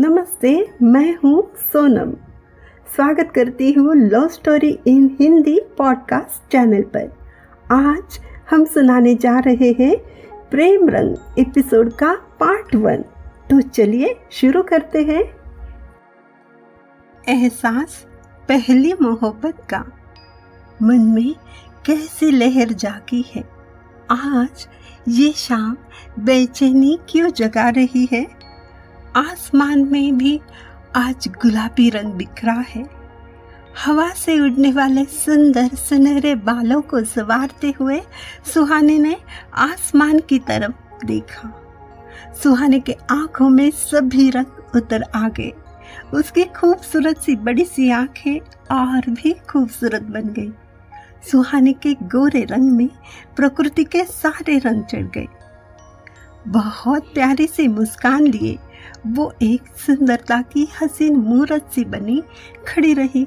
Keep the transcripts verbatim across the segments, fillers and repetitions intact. नमस्ते, मैं हूँ सोनम। स्वागत करती हूँ love story in Hindi podcast channel पर। आज हम सुनाने जा रहे हैं प्रेम रंग एपिसोड का पार्ट वन। तो चलिए शुरू करते हैं। एहसास पहली मोहब्बत का। मन में कैसी लहर जागी है, आज ये शाम बेचैनी क्यों जगा रही है। आसमान में भी आज गुलाबी रंग बिखरा है। हवा से उड़ने वाले सुंदर सुनहरे बालों को सवारते हुए सुहाने ने आसमान की तरफ देखा। सुहाने के आंखों में सभी रंग उतर आ गए। उसकी खूबसूरत सी बड़ी सी आंखें और भी खूबसूरत बन गई। सुहाने के गोरे रंग में प्रकृति के सारे रंग चढ़ गए। बहुत प्यारी सी मुस्कान लिए वो एक सुंदरता की हसीन मूरत सी बनी खड़ी रही।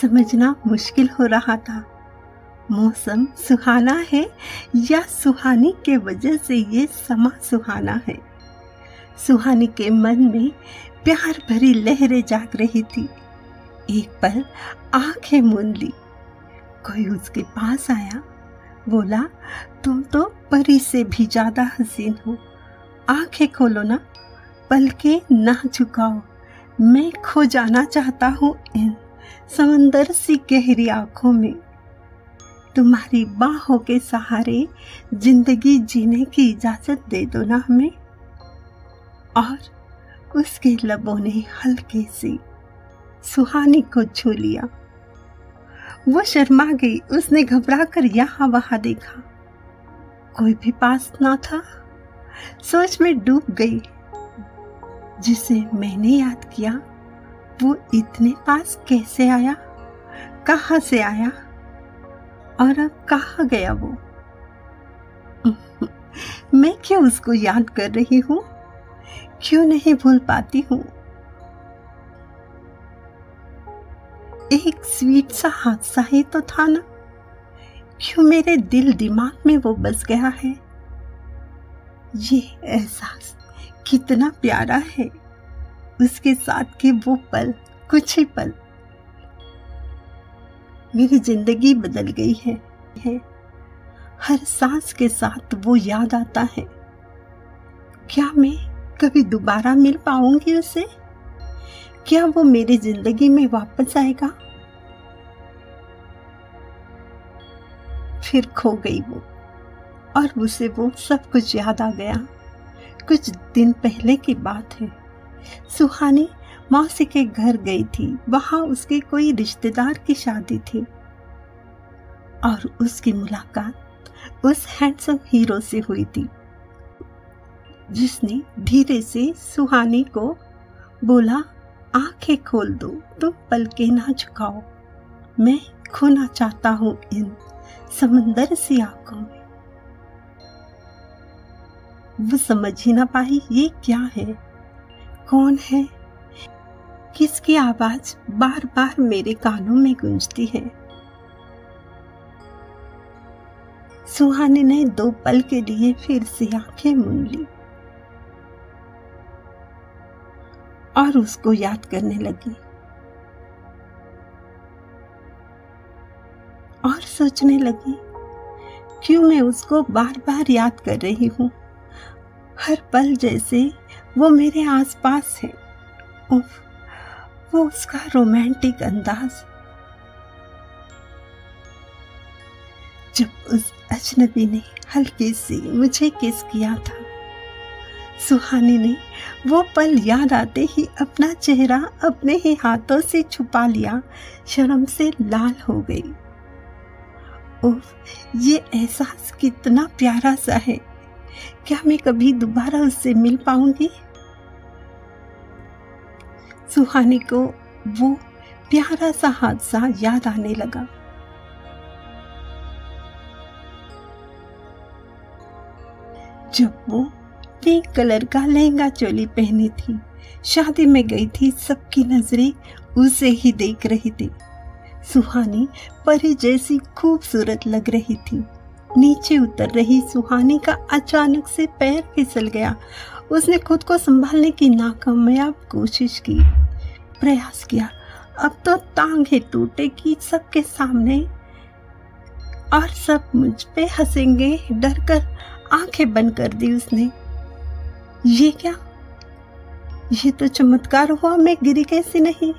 समझना मुश्किल हो रहा था, मौसम सुहाना है या सुहानी के वजह से ये समा सुहाना है। सुहानी के मन में प्यार भरी लहरें जाग रही थी। एक पल आंखें मूंद ली। कोई उसके पास आया, बोला, तुम तो परी से भी ज़्यादा हसीन हो, आंखें खोलो ना, पलके ना झुकाओ, मैं खो जाना चाहता हूँ इन समंदर सी गहरी आँखों में। तुम्हारी बाहों के सहारे जिंदगी जीने की इजाज़त दे दो ना हमें। और उसके लबों ने हल्के से सुहानी को छू लिया। वो शर्मा गई। उसने घबरा कर यहाँ वहाँ देखा, कोई भी पास ना था। सोच में डूब गई। जिसे मैंने याद किया वो इतने पास कैसे आया, कहाँ से आया और अब कहाँ गया वो। मैं क्यों उसको याद कर रही हूँ, क्यों नहीं भूल पाती हूँ। एक स्वीट सा हादसा ही तो था ना, क्यों मेरे दिल दिमाग में वो बस गया है। ये एहसास कितना प्यारा है, उसके साथ के वो पल, कुछ ही पल। मेरी जिंदगी बदल गई है, है। हर सांस के साथ वो याद आता है। क्या मैं कभी दोबारा मिल पाऊंगी उसे? क्या वो मेरी जिंदगी में वापस आएगा? फिर खो गई वो, और उसे वो सब कुछ याद आ गया। कुछ दिन पहले की बात है, सुहानी मौसी के घर गई थी। वहाँ उसके कोई रिश्तेदार की शादी थी और उसकी मुलाकात उस हैंडसम हीरो से हुई थी, जिसने धीरे से सुहानी को बोला, आंखें खोल दो, तुम पलके ना झुकाओ, मैं खोना चाहता हूं इन समंदर सी आंखों में। वो समझ ही ना पाई ये क्या है, कौन है, किसकी आवाज बार बार मेरे कानों में गूंजती है। सुहानी ने दो पल के लिए फिर से आंखें मूंद ली और उसको याद करने लगी और सोचने लगी, क्यों मैं उसको बार बार याद कर रही हूँ। हर पल जैसे वो मेरे आसपास है। उफ, वो उसका रोमांटिक अंदाज। जब उस अजनबी ने हल्के से मुझे किस किया था, सुहानी ने वो पल याद आते ही अपना चेहरा अपने ही हाथों से छुपा लिया। शर्म से लाल हो गई। उफ, ये एहसास कितना प्यारा सा है। क्या मैं कभी दोबारा उससे मिल पाऊंगी? सुहानी को वो प्यारा सा हादसा याद आने लगा। जब वो पिंक कलर का लहंगा चोली पहनी थी, शादी में गई थी, सबकी नजरें उसे ही देख रही थी। सुहानी परी जैसी खूबसूरत लग रही थी। नीचे उतर रही सुहानी का अचानक से पैर फिसल गया उसने खुद को संभालने की नाकामयाब कोशिश की, प्रयास किया। अब तो टांगें टूटेगी सबके सामने और सब मुझ पे हंसेंगे, डर कर आंखें बंद कर दी उसने। ये क्या, ये तो चमत्कार हुआ, मैं गिरी कैसे नहीं।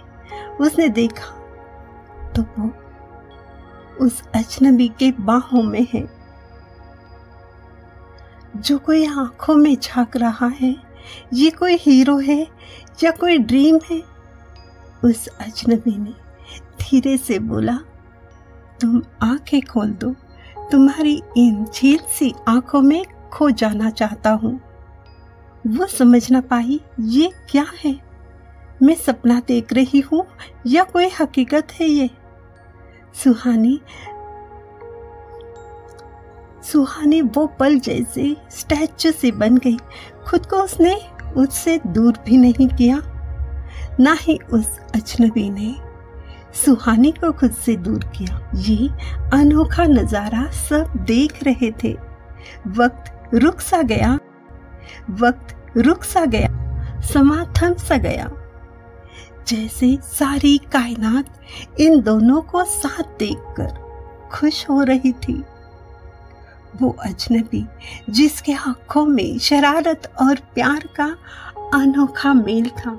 उसने देखा तो वो उस अजनबी के बाहों में है, जो कोई आंखों में झांक रहा है। ये कोई हीरो है या कोई ड्रीम है? उस अजनबी ने धीरे से बोला, तुम आंखें खोल दो, तुम्हारी इन झील सी आंखों में खो जाना चाहता हूँ। वो समझ ना पाई ये क्या है, मैं सपना देख रही हूँ या कोई हकीकत है ये। सुहानी सुहानी वो पल जैसे स्टैच्यू से बन गई। खुद को उसने उससे दूर भी नहीं किया, ना ही उस अजनबी ने सुहानी को खुद से दूर किया। ये अनोखा नज़ारा सब देख रहे थे। वक्त रुक सा गया, वक्त रुक सा गया, समा थम सा गया, जैसे सारी कायनात इन दोनों को साथ देखकर खुश हो रही थी। वो अजनबी जिसके आंखों में शरारत और प्यार का अनोखा मेल था,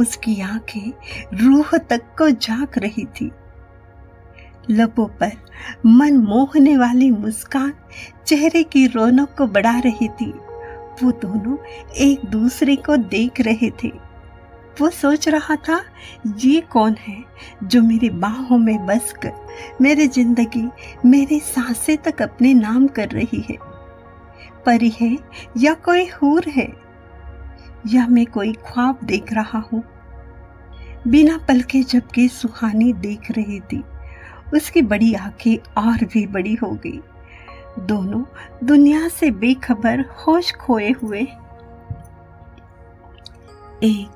उसकी आंखें रूह तक को झांक रही थी। लबों पर मन मोहने वाली मुस्कान चेहरे की रौनक को बढ़ा रही थी। वो दोनों एक दूसरे को देख रहे थे। वो सोच रहा था, ये कौन है जो मेरी बाहों में बस कर मेरी जिंदगी, मेरी सांसें तक अपने नाम कर रही है। परी है या कोई हूर है, या मैं कोई ख्वाब देख रहा हूँ। बिना पलके झपके सुहानी देख रही थी। उसकी बड़ी आंखें और भी बड़ी हो गई। दोनों दुनिया से बेखबर, होश खोए हुए एक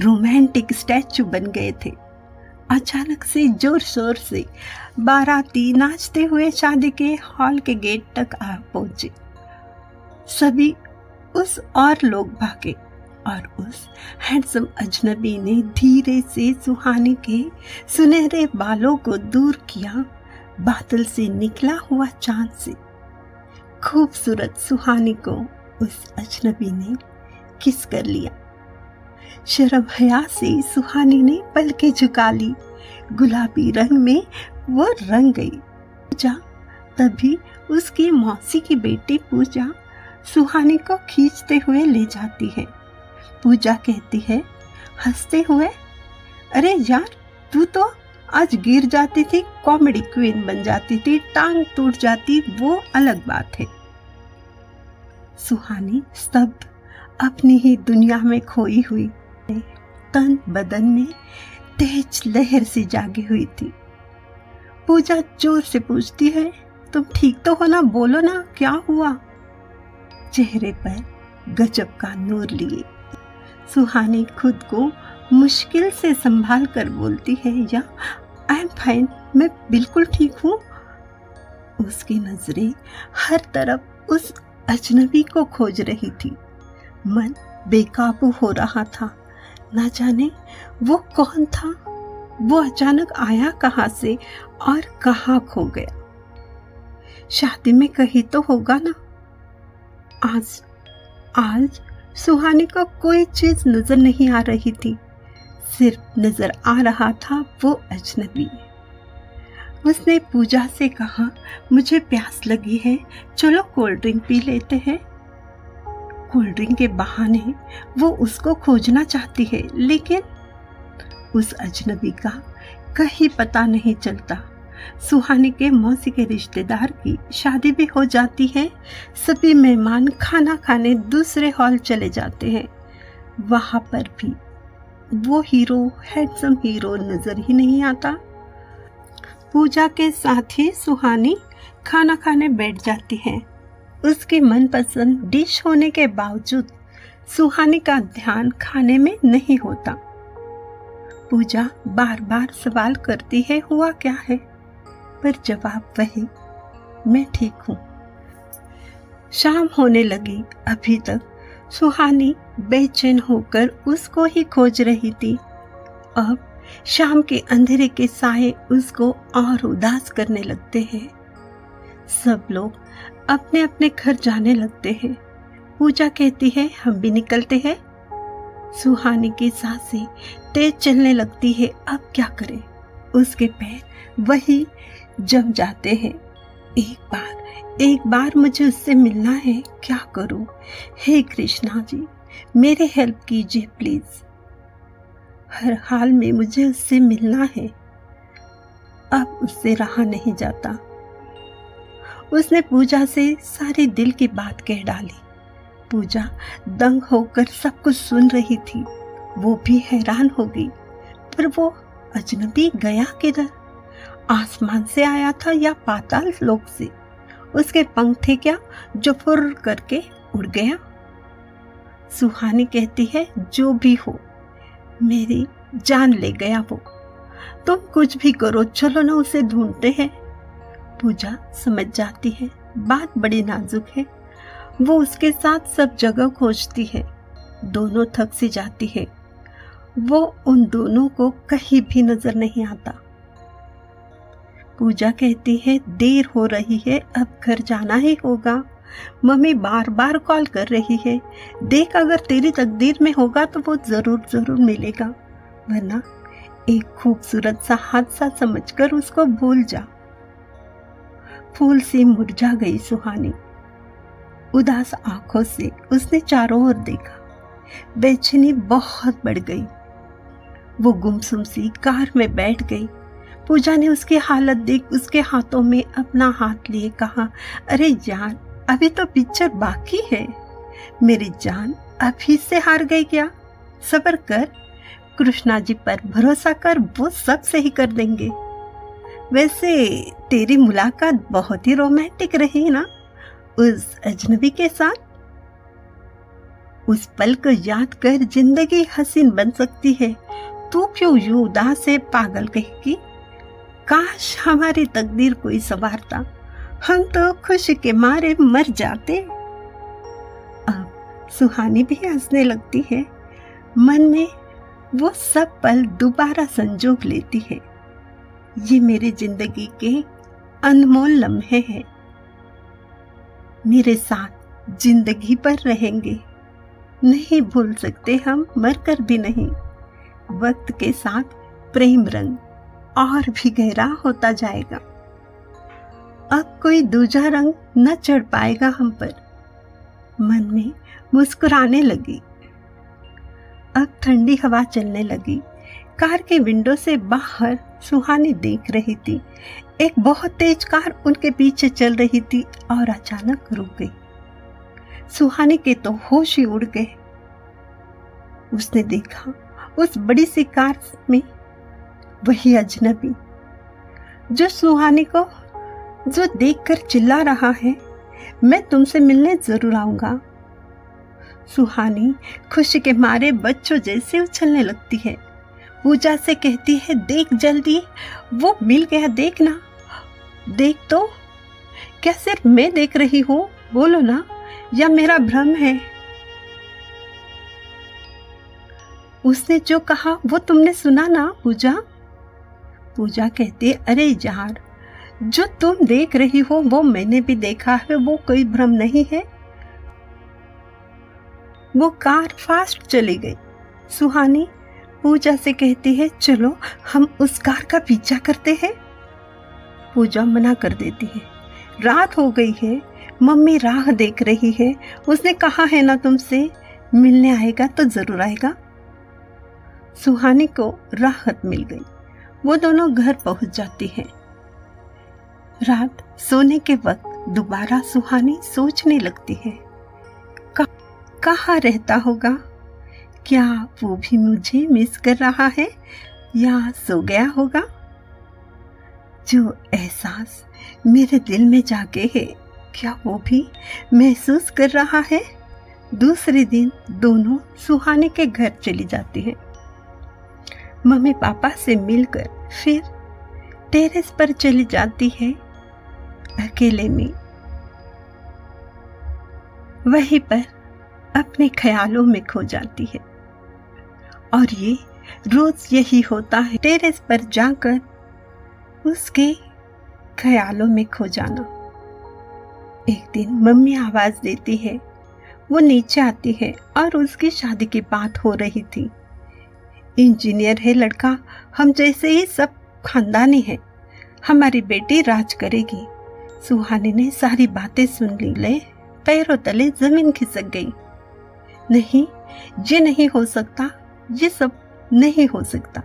रोमांटिक स्टैचू बन गए थे। अचानक से जोर शोर से बाराती नाचते हुए शादी के हॉल के गेट तक आ पहुंचे। सभी उस और लोग भागे और उस हैंडसम अजनबी ने धीरे से सुहानी के सुनहरे बालों को दूर किया, बादल से निकला हुआ चांद से। खूबसूरत सुहानी को उस अजनबी ने किस कर लिया। शर्म हया से सुहानी ने पलकें झुका ली। गुलाबी रंग में वो रंग गई। पूजा, तभी उसकी मौसी की बेटी पूजा सुहानी को खींचते हुए ले जाती है। पूजा कहती है हंसते हुए, अरे यार, तू तो आज गिर जाती थी, कॉमेडी क्वीन बन जाती थी, टांग टूट जाती वो अलग बात है। सुहानी स्तब्ध, अपनी ही दुनिया में खोई हुई, तन बदन में तेज लहर से जागी हुई थी। पूजा जोर से पूछती है, तुम ठीक तो हो ना, बोलो ना क्या हुआ। चेहरे पर गजब का नूर लिए सुहानी खुद को मुश्किल से संभाल कर बोलती है, या आई एम फाइन, मैं बिल्कुल ठीक हूँ। उसकी नजरें हर तरफ उस अजनबी को खोज रही थी। मन बेकाबू हो रहा था। ना जाने वो कौन था, वो अचानक आया कहाँ से और कहाँ खो गया। शादी में कहीं तो होगा ना। आज आज सुहानी को कोई चीज नजर नहीं आ रही थी, सिर्फ नजर आ रहा था वो अजनबी। उसने पूजा से कहा, मुझे प्यास लगी है, चलो कोल्ड ड्रिंक पी लेते हैं। कोल्ड ड्रिंक के बहाने वो उसको खोजना चाहती है, लेकिन उस अजनबी का कहीं पता नहीं चलता। सुहानी के मौसी के रिश्तेदार की शादी भी हो जाती है। सभी मेहमान खाना खाने दूसरे हॉल चले जाते हैं। वहाँ पर भी वो हीरो, हैंडसम हीरो नजर ही नहीं आता। पूजा के साथ ही सुहानी खाना खाने बैठ जाती है। उसके मनपसंद डिश होने के बावजूद सुहानी का ध्यान खाने में नहीं होता। पूजा बार बार सवाल करती है, हुआ क्या है, पर जवाब वही, मैं ठीक हूँ। शाम होने लगी, अभी तक सुहानी बेचैन होकर उसको ही खोज रही थी। अब शाम के अंधेरे के साए उसको और उदास करने लगते हैं। सब लोग अपने अपने घर जाने लगते हैं। पूजा कहती है हम भी निकलते हैं। सुहानी की सांसें तेज चलने लगती है। अब क्या करे, उसके पैर वही जम जाते हैं। एक बार एक बार मुझे उससे मिलना है, क्या करूं? हे कृष्णा जी, मेरे हेल्प कीजिए प्लीज। हर हाल में मुझे उससे मिलना है। अब उससे रहा नहीं जाता। उसने पूजा से सारे दिल की बात कह डाली। पूजा दंग होकर सब कुछ सुन रही थी। वो भी हैरान हो गई, पर वो अजनबी गया किधर? आसमान से आया था या पाताल लोक से? उसके पंख थे क्या जो फुर्र करके उड़ गया? सुहानी कहती है जो भी हो, मेरी जान ले गया वो। तुम कुछ भी करो, चलो ना उसे ढूंढते हैं। पूजा समझ जाती है बात बड़ी नाजुक है। वो उसके साथ सब जगह खोजती है। दोनों थक सी जाती है। वो उन दोनों को कहीं भी नजर नहीं आता। पूजा कहती है देर हो रही है, अब घर जाना ही होगा। मम्मी बार बार कॉल कर रही है। देख, अगर तेरी तकदीर में होगा तो वो जरूर जरूर मिलेगा, वरना एक खूबसूरत सा हादसा समझकर उसको भूल जा। फूल सी मुरझा गई सुहानी। उदास आंखों से उसने चारों ओर देखा। बेचैनी बहुत बढ़ गई। वो गुमसुम सी कार में बैठ गई। पूजा ने उसकी हालत देख उसके हाथों में अपना हाथ लिए कहा, अरे यार, अभी तो पिक्चर बाकी है। मेरी जान, अभी से हार गई क्या? सब्र कर, कृष्णा जी पर भरोसा कर, वो सब सही कर देंगे। वैसे तेरी मुलाकात बहुत ही रोमांटिक रही ना उस अजनबी के साथ। उस पल को याद कर जिंदगी हसीन बन सकती है। तू क्यों यूं उदास है पागल कहेगी? काश हमारी तकदीर कोई संवारता, हम तो खुशी के मारे मर जाते। अब सुहानी भी हंसने लगती है। मन में वो सब पल दोबारा संजोग लेती है। ये मेरी जिंदगी के अनमोल लम्हे हैं। मेरे साथ जिंदगी पर रहेंगे, नहीं भूल सकते हम, मर कर भी नहीं। वक्त के साथ प्रेम रंग और भी गहरा होता जाएगा। अब कोई दूजा रंग न चढ़ पाएगा हम पर। मन में मुस्कुराने लगी। अब ठंडी हवा चलने लगी। कार के विंडो से बाहर सुहानी देख रही थी। एक बहुत तेज कार उनके पीछे चल रही थी और अचानक रुक गई। सुहानी के तो होश ही उड़ गए। उसने देखा उस बड़ी सी कार में वही अजनबी जो सुहानी को जो देखकर चिल्ला रहा है, मैं तुमसे मिलने जरूर आऊंगा। सुहानी खुशी के मारे बच्चों जैसे उछलने लगती है। पूजा से कहती है देख जल्दी, वो मिल गया, देखना। देख तो क्या सिर्फ मैं देख रही हूँ? बोलो ना, या मेरा भ्रम है? उसने जो कहा वो तुमने सुना ना पूजा? पूजा कहती है अरे यार, जो तुम देख रही हो वो मैंने भी देखा है, वो कोई भ्रम नहीं है। वो कार फास्ट चली गई। सुहानी पूजा से कहती है चलो हम उस कार का पीछा करते हैं। पूजा मना कर देती है, रात हो गई है, मम्मी राह देख रही है। उसने कहा है ना तुमसे मिलने आएगा तो जरूर आएगा। सुहानी को राहत मिल गई। वो दोनों घर पहुंच जाती है। रात सोने के वक्त दोबारा सुहानी सोचने लगती है, कहाँ रहता होगा? क्या वो भी मुझे मिस कर रहा है या सो गया होगा? जो एहसास मेरे दिल में जागे है, क्या वो भी महसूस कर रहा है? दूसरे दिन दोनों सुहानी के घर चली जाती है। मम्मी पापा से मिलकर फिर टेरेस पर चली जाती है। अकेले में वहीं पर अपने ख्यालों में खो जाती है। और ये रोज यही होता है, टेरेस पर जाकर उसके ख्यालों में खो जाना। एक दिन मम्मी आवाज देती है, वो नीचे आती है और उसकी शादी की बात हो रही थी। इंजीनियर है लड़का, हम जैसे ही सब खानदानी है, हमारी बेटी राज करेगी। सुहानी ने सारी बातें सुन ली, ले पैरों तले जमीन खिसक गई। नहीं, ये नहीं हो सकता, ये सब नहीं हो सकता।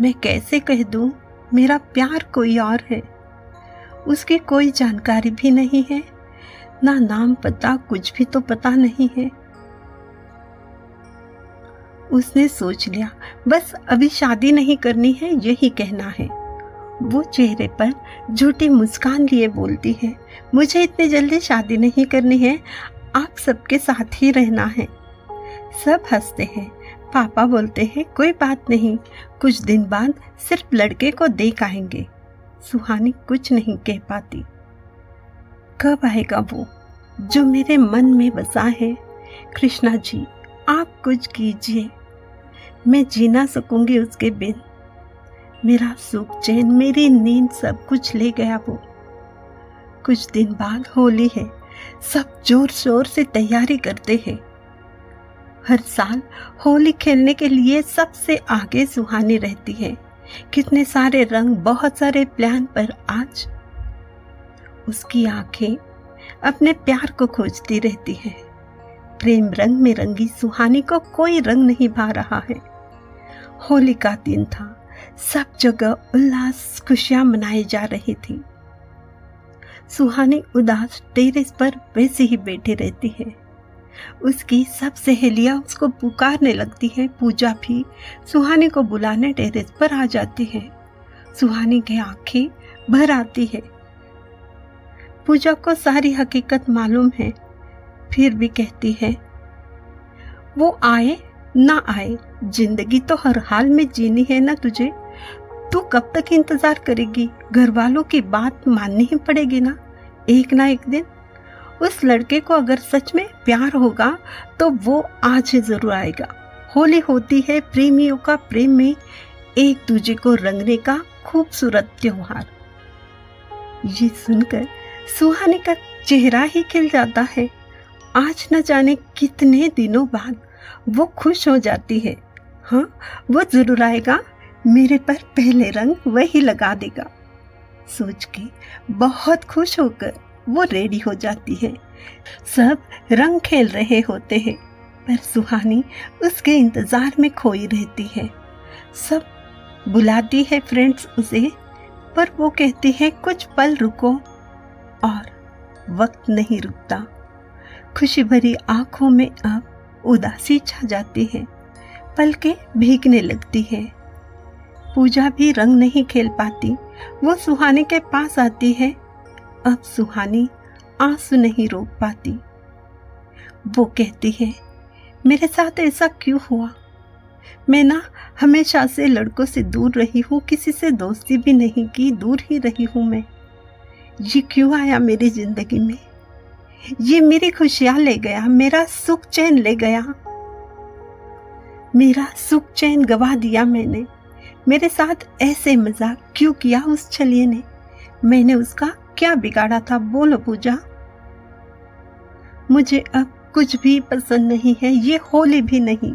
मैं कैसे कह दूं मेरा प्यार कोई और है। उसकी कोई जानकारी भी नहीं है, ना नाम पता, कुछ भी तो पता नहीं है। उसने सोच लिया, बस अभी शादी नहीं करनी है, यही कहना है। वो चेहरे पर झूठी मुस्कान लिए बोलती है, मुझे इतनी जल्दी शादी नहीं करनी है, आप सबके साथ ही रहना है। सब हंसते हैं। पापा बोलते हैं कोई बात नहीं, कुछ दिन बाद सिर्फ लड़के को देख आएंगे। सुहानी कुछ नहीं कह पाती। कब आएगा वो जो मेरे मन में बसा है? कृष्णा जी, आप कुछ कीजिए, मैं जी ना सकूंगी उसके बिन। मेरा सुख चैन, मेरी नींद सब कुछ ले गया वो। कुछ दिन बाद होली है, सब जोर शोर से तैयारी करते हैं। हर साल होली खेलने के लिए सबसे आगे सुहानी रहती है। कितने सारे रंग, बहुत सारे प्लान, पर आज उसकी आंखें अपने प्यार को खोजती रहती है। प्रेम रंग में रंगी सुहानी को कोई रंग नहीं भा रहा है। होली का दिन था, सब जगह उल्लास, खुशियां मनाई जा रही थी। सुहानी उदास टेरेस पर वैसे ही बैठी रहती है। उसकी सब सहेलियां उसको पुकारने लगती है। पूजा भी सुहानी को बुलाने टेरेस पर आ जाती है। सुहानी की आंखें भर आती है। पूजा को सारी हकीकत मालूम है, फिर भी कहती है वो आए ना आए, जिंदगी तो हर हाल में जीनी है ना तुझे, तू कब तक इंतजार करेगी? घर वालों की बात माननी ही पड़ेगी ना, एक ना एक दिन। उस लड़के को अगर सच में प्यार होगा तो वो आज ही जरूर आएगा। होली होती है, प्रेमियों का प्रेम में एक दूजे को रंगने का खूबसूरत त्योहार। ये सुनकर सुहानी का चेहरा ही खिल जाता है। आज न जाने कितने दिनों बाद वो खुश हो जाती है। हाँ, वो जरूर आएगा, मेरे पर पहले रंग वही लगा देगा। सोच के बहुत खुश होकर वो रेडी हो जाती है। सब रंग खेल रहे होते हैं, पर सुहानी उसके इंतजार में खोई रहती है। सब बुलाती है फ्रेंड्स उसे, पर वो कहती है कुछ पल रुको, और वक्त नहीं रुकता। खुशी भरी आंखों में अब उदासी छा जाती है, पलकें भीगने लगती है। पूजा भी रंग नहीं खेल पाती। वो सुहानी के पास आती है। अब सुहानी आंसू नहीं रोक पाती। वो कहती है मेरे साथ ऐसा क्यों हुआ? मैं ना हमेशा से लड़कों से दूर रही हूँ, किसी से दोस्ती भी नहीं की, दूर ही रही हूँ मैं। ये क्यों आया मेरी जिंदगी में? ये मेरी खुशियाँ ले गया, मेरा सुख चैन ले गया, मेरा सुख चैन गवा दिया मैंने। मेरे साथ ऐसे मजाक क्यों किया उस छलिए ने? मैंने उसका क्या बिगाड़ा था? बोलो पूजा, मुझे अब कुछ भी पसंद नहीं है, ये होली भी नहीं।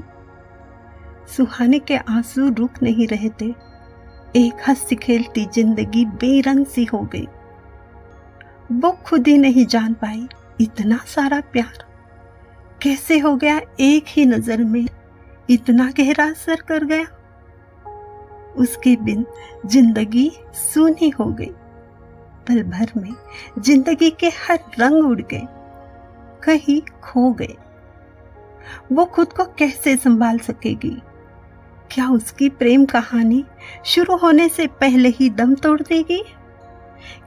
सुहानी के आंसू रुक नहीं रहते। एक हंसी खेलती जिंदगी बेरंग सी हो गई। वो खुद ही नहीं जान पाई इतना सारा प्यार कैसे हो गया, एक ही नजर में इतना गहरा असर कर गया। उसके बिन जिंदगी सूनी हो गई। पल भर में जिंदगी के हर रंग उड़ गए, कहीं खो गए। वो खुद को कैसे संभाल सकेगी? क्या उसकी प्रेम कहानी शुरू होने से पहले ही दम तोड़ देगी?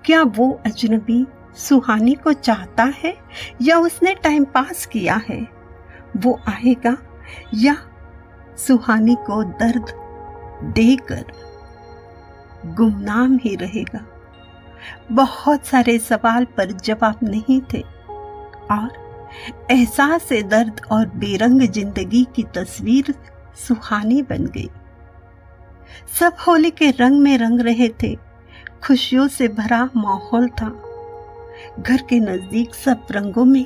क्या वो अजनबी सुहानी को चाहता है, या उसने टाइम पास किया है? वो आएगा या सुहानी को दर्द देकर गुमनाम ही रहेगा? बहुत सारे सवाल पर जवाब नहीं थे, और एहसास से दर्द और बेरंग जिंदगी की तस्वीर सुहानी बन गई। सब होली के रंग में रंग रहे थे। खुशियों से भरा माहौल था। घर के नजदीक सब रंगों में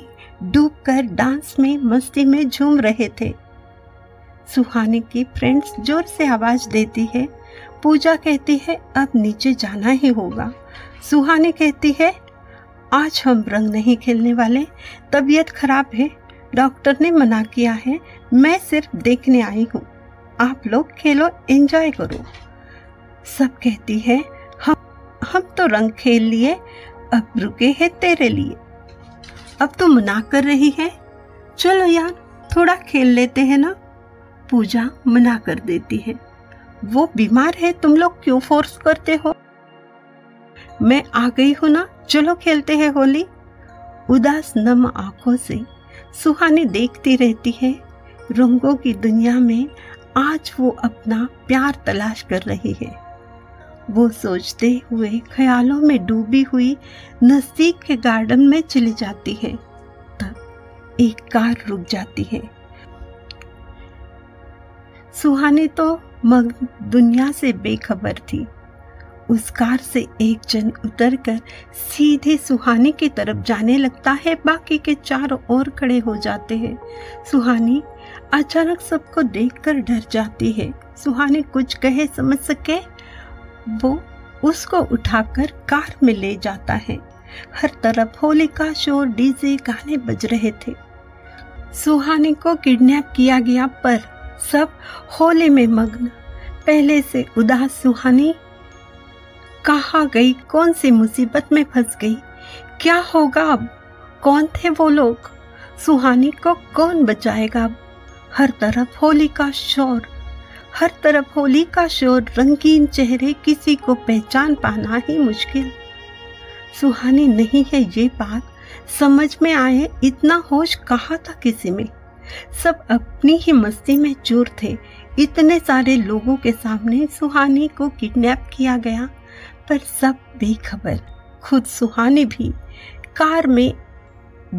डूबकर डांस में मस्ती में झूम रहे थे। सुहानी की फ्रेंड्स जोर से आवाज देती है, पूजा कहती है अब नीचे जाना ही होगा। सुहानी कहती है आज हम रंग नहीं खेलने वाले, तबीयत खराब है, डॉक्टर ने मना किया है, मैं सिर्फ देखने आई हूँ, आप लोग खेलो, एंजॉय करो। सब कहती है हम हम तो रंग खेल लिए, अब रुके हैं तेरे लिए, अब तो मना कर रही है, चलो यार थोड़ा खेल लेते हैं ना। पूजा मना कर देती है, वो बीमार है, तुम लोग क्यों फोर्स करते हो, मैं आ गई हूं ना, चलो खेलते हैं होली। उदास नम आंखों से सुहानी देखती रहती है। रंगों की दुनिया में आज वो अपना प्यार तलाश कर रही है। वो सोचते हुए ख्यालों में डूबी हुई नजदीक के गार्डन में चली जाती है। तब एक कार रुक जाती है। सुहानी तो मग्न दुनिया से बेखबर थी। उस कार से एक जन उतरकर सीधे सुहानी की तरफ जाने लगता है, बाकी के चारों ओर खड़े हो जाते हैं। सुहानी अचानक सबको देखकर डर जाती है। सुहानी कुछ कहे समझ सके, वो उसको उठाकर कार में ले जाता है। हर तरफ होली का शोर, डीजे गाने बज रहे थे। सुहानी को किडनैप किया गया, पर सब होली में मग्न। पहले से उदास सुहानी कहाँ गई, कौन सी मुसीबत में फंस गई, क्या होगा अब, कौन थे वो लोग, सुहानी को कौन बचाएगा अब। हर तरफ होली का शोर, हर तरफ होली का शोर, रंगीन चेहरे, किसी को पहचान पाना ही मुश्किल। सुहानी नहीं है ये बात समझ में आए, इतना होश कहाँ था किसी में। सब अपनी ही मस्ती में चूर थे। इतने सारे लोगों के सामने सुहानी को किडनैप किया गया, पर सब बेखबर। खुद सुहानी भी कार में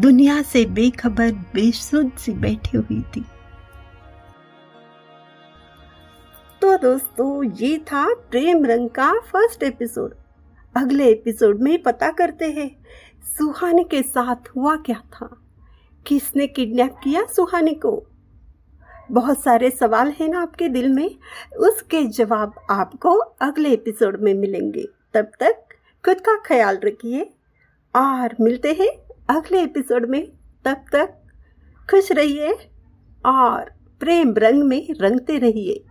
दुनिया से बेखबर बेसुध सी बैठी हुई थी। तो दोस्तों, ये था प्रेम रंग का फर्स्ट एपिसोड। अगले एपिसोड में पता करते हैं सुहानी के साथ हुआ क्या था, किसने किडनैप किया सुहानी को। बहुत सारे सवाल हैं ना आपके दिल में, उसके जवाब आपको अगले एपिसोड में मिलेंगे। तब तक खुद का ख्याल रखिए और मिलते हैं अगले एपिसोड में। तब तक खुश रहिए और प्रेम रंग में रंगते रहिए।